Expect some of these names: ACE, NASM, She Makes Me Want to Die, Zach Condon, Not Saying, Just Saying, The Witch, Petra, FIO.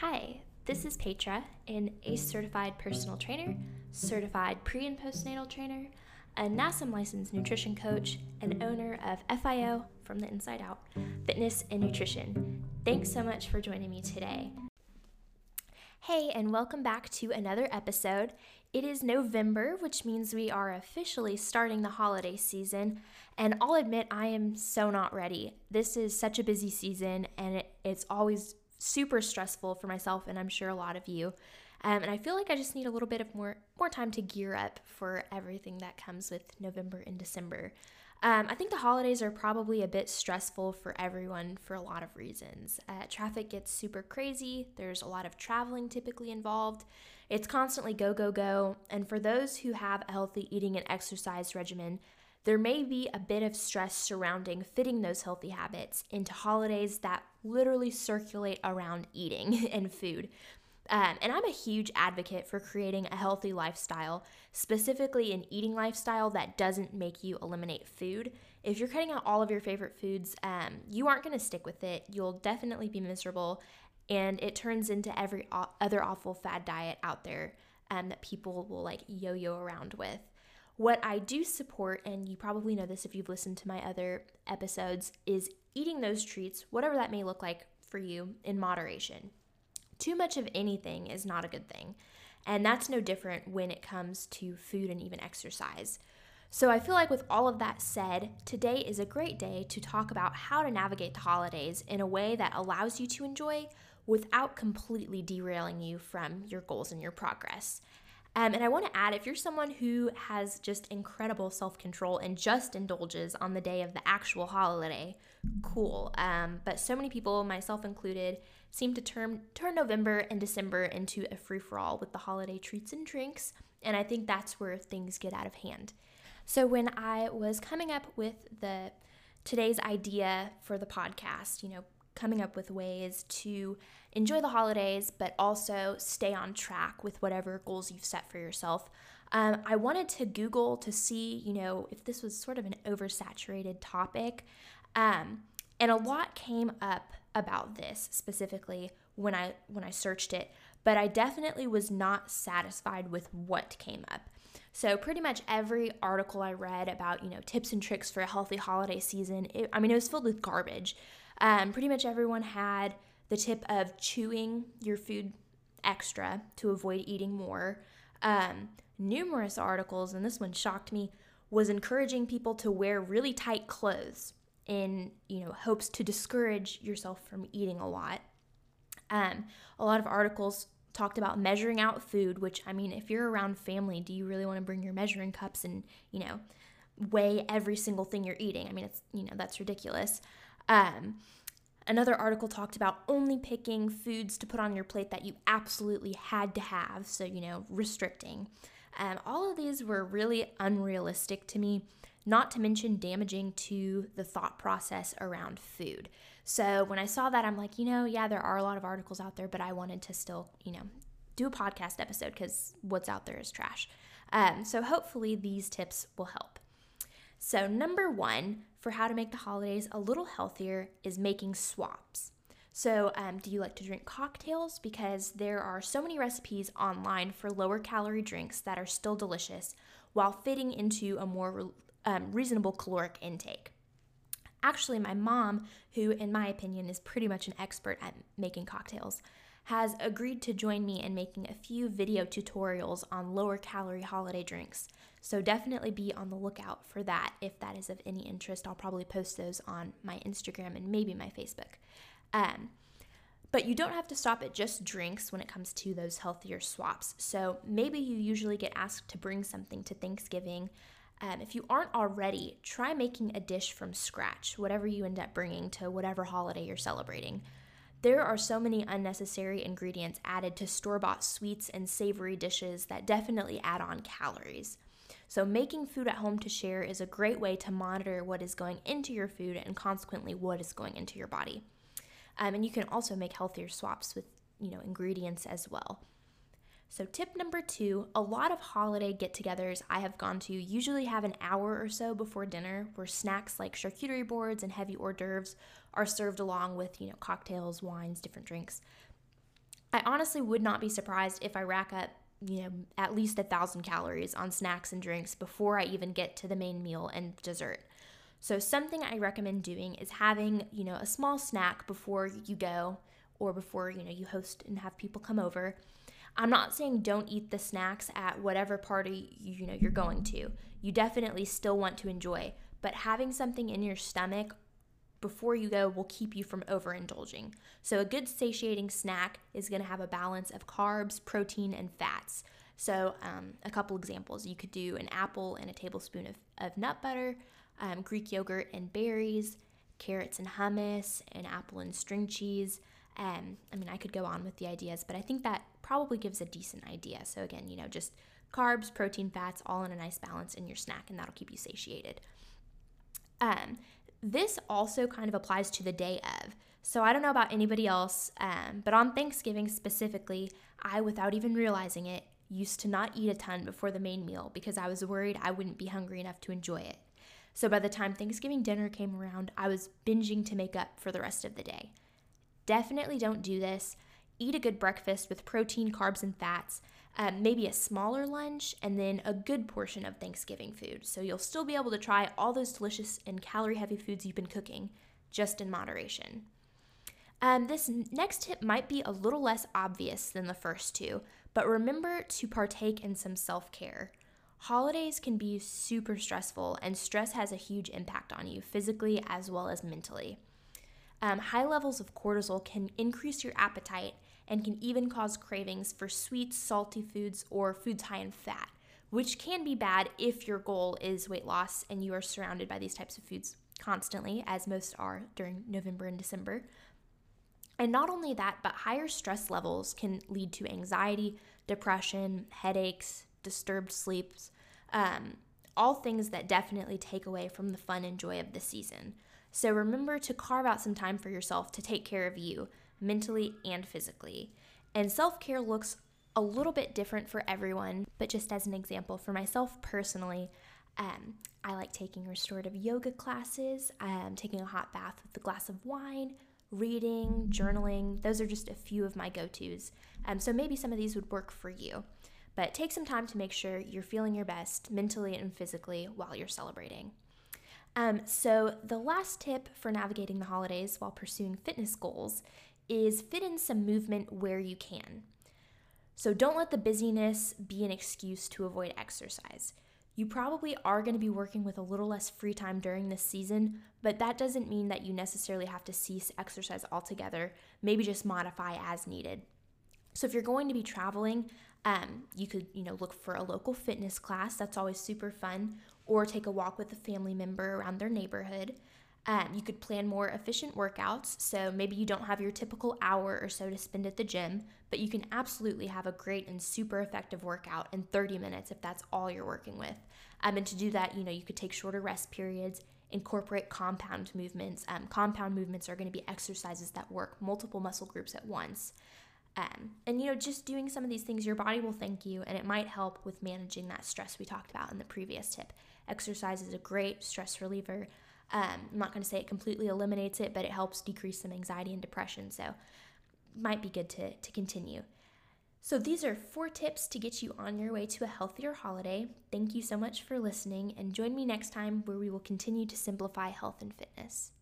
Hi, this is Petra, an ACE certified personal trainer, certified pre and postnatal trainer, a NASM licensed nutrition coach, and owner of FIO From the Inside Out, Fitness and Nutrition. Thanks so much for joining me today. Hey, and welcome back to another episode. It is November, which means we are officially starting the holiday season, and I'll admit I am so not ready. This is such a busy season, and it's always super stressful for myself, and I'm sure a lot of you. And I feel like I just need a little bit of more time to gear up for everything that comes with November and December. I think the holidays are probably a bit stressful for everyone for a lot of reasons. Traffic gets super crazy. There's a lot of traveling typically involved. It's constantly go, go, go. And for those who have a healthy eating and exercise regimen, there may be a bit of stress surrounding fitting those healthy habits into holidays that literally circulate around eating and food. And I'm a huge advocate for creating a healthy lifestyle, specifically an eating lifestyle that doesn't make you eliminate food. If you're cutting out all of your favorite foods, you aren't going to stick with it. You'll definitely be miserable, and it turns into every other awful fad diet out there that people will like yo-yo around with. What I do support, and you probably know this if you've listened to my other episodes, is eating those treats, whatever that may look like for you, in moderation. Too much of anything is not a good thing, and that's no different when it comes to food and even exercise. So I feel like with all of that said, today is a great day to talk about how to navigate the holidays in a way that allows you to enjoy without completely derailing you from your goals and your progress. And I want to add, if you're someone who has just incredible self-control and just indulges on the day of the actual holiday, cool. But so many people, myself included, seem to turn November and December into a free-for-all with the holiday treats and drinks, and I think that's where things get out of hand. So when I was coming up with today's idea for the podcast, coming up with ways to enjoy the holidays, but also stay on track with whatever goals you've set for yourself. I wanted to Google to see, if this was sort of an oversaturated topic. And a lot came up about this specifically when I searched it, but I definitely was not satisfied with what came up. So pretty much every article I read about, tips and tricks for a healthy holiday season, it was filled with garbage. Pretty much everyone had the tip of chewing your food extra to avoid eating more. Numerous articles, and this one shocked me, was encouraging people to wear really tight clothes in, hopes to discourage yourself from eating a lot. A lot of articles talked about measuring out food, which, if you're around family, do you really want to bring your measuring cups and, weigh every single thing you're eating? It's, that's ridiculous. Another article talked about only picking foods to put on your plate that you absolutely had to have, so, restricting. All of these were really unrealistic to me, not to mention damaging to the thought process around food. So when I saw that, I'm like, yeah, there are a lot of articles out there, but I wanted to still, do a podcast episode because what's out there is trash. So hopefully these tips will help. So number one for how to make the holidays a little healthier is making swaps. So do you like to drink cocktails? Because there are so many recipes online for lower calorie drinks that are still delicious while fitting into a more reasonable caloric intake. Actually, my mom, who in my opinion is pretty much an expert at making cocktails, has agreed to join me in making a few video tutorials on lower calorie holiday drinks. So definitely be on the lookout for that. If that is of any interest, I'll probably post those on my Instagram and maybe my Facebook. But you don't have to stop at just drinks when it comes to those healthier swaps. So maybe you usually get asked to bring something to Thanksgiving. If you aren't already, try making a dish from scratch, whatever you end up bringing to whatever holiday you're celebrating. There are so many unnecessary ingredients added to store-bought sweets and savory dishes that definitely add on calories. So making food at home to share is a great way to monitor what is going into your food and consequently what is going into your body. And you can also make healthier swaps with, ingredients as well. So tip number two, a lot of holiday get-togethers I have gone to usually have an hour or so before dinner where snacks like charcuterie boards and heavy hors d'oeuvres are served along with, cocktails, wines, different drinks. I honestly would not be surprised if I rack up, at least 1,000 calories on snacks and drinks before I even get to the main meal and dessert. So something I recommend doing is having, a small snack before you go or before, you host and have people come over. I'm not saying don't eat the snacks at whatever party, you're going to. You definitely still want to enjoy, but having something in your stomach before you go will keep you from overindulging. So a good satiating snack is going to have a balance of carbs, protein, and fats. So a couple examples. You could do an apple and a tablespoon of nut butter, Greek yogurt and berries, carrots and hummus, an apple and string cheese. I could go on with the ideas, but I think that probably gives a decent idea. So again, just carbs, protein, fats, all in a nice balance in your snack, and that'll keep you satiated. This also kind of applies to the day of. So I don't know about anybody else, but on Thanksgiving specifically, I, without even realizing it, used to not eat a ton before the main meal because I was worried I wouldn't be hungry enough to enjoy it. So by the time Thanksgiving dinner came around, I was binging to make up for the rest of the day. Definitely don't do this. Eat a good breakfast with protein, carbs, and fats, maybe a smaller lunch, and then a good portion of Thanksgiving food. So you'll still be able to try all those delicious and calorie-heavy foods you've been cooking, just in moderation. This next tip might be a little less obvious than the first two, but remember to partake in some self-care. Holidays can be super stressful, and stress has a huge impact on you physically as well as mentally. High levels of cortisol can increase your appetite and can even cause cravings for sweet, salty foods, or foods high in fat, which can be bad if your goal is weight loss and you are surrounded by these types of foods constantly, as most are during November and December. And not only that, but higher stress levels can lead to anxiety, depression, headaches, disturbed sleeps, all things that definitely take away from the fun and joy of the season. So remember to carve out some time for yourself to take care of you, mentally and physically. And self-care looks a little bit different for everyone, but just as an example, for myself personally, I like taking restorative yoga classes, taking a hot bath with a glass of wine, reading, journaling. Those are just a few of my go-tos. So maybe some of these would work for you. But take some time to make sure you're feeling your best mentally and physically while you're celebrating. So the last tip for navigating the holidays while pursuing fitness goals is fit in some movement where you can. So don't let the busyness be an excuse to avoid exercise. You probably are going to be working with a little less free time during this season, but that doesn't mean that you necessarily have to cease exercise altogether, maybe just modify as needed. So if you're going to be traveling, you could, look for a local fitness class. That's always super fun. Or take a walk with a family member around their neighborhood. You could plan more efficient workouts, so maybe you don't have your typical hour or so to spend at the gym, but you can absolutely have a great and super effective workout in 30 minutes if that's all you're working with. And to do that, you could take shorter rest periods, incorporate compound movements. Compound movements are going to be exercises that work multiple muscle groups at once. Just doing some of these things, your body will thank you, and it might help with managing that stress we talked about in the previous tip. Exercise is a great stress reliever. I'm not going to say it completely eliminates it, but it helps decrease some anxiety and depression, so might be good to continue. So these are 4 tips to get you on your way to a healthier holiday. Thank you so much for listening, and join me next time where we will continue to simplify health and fitness.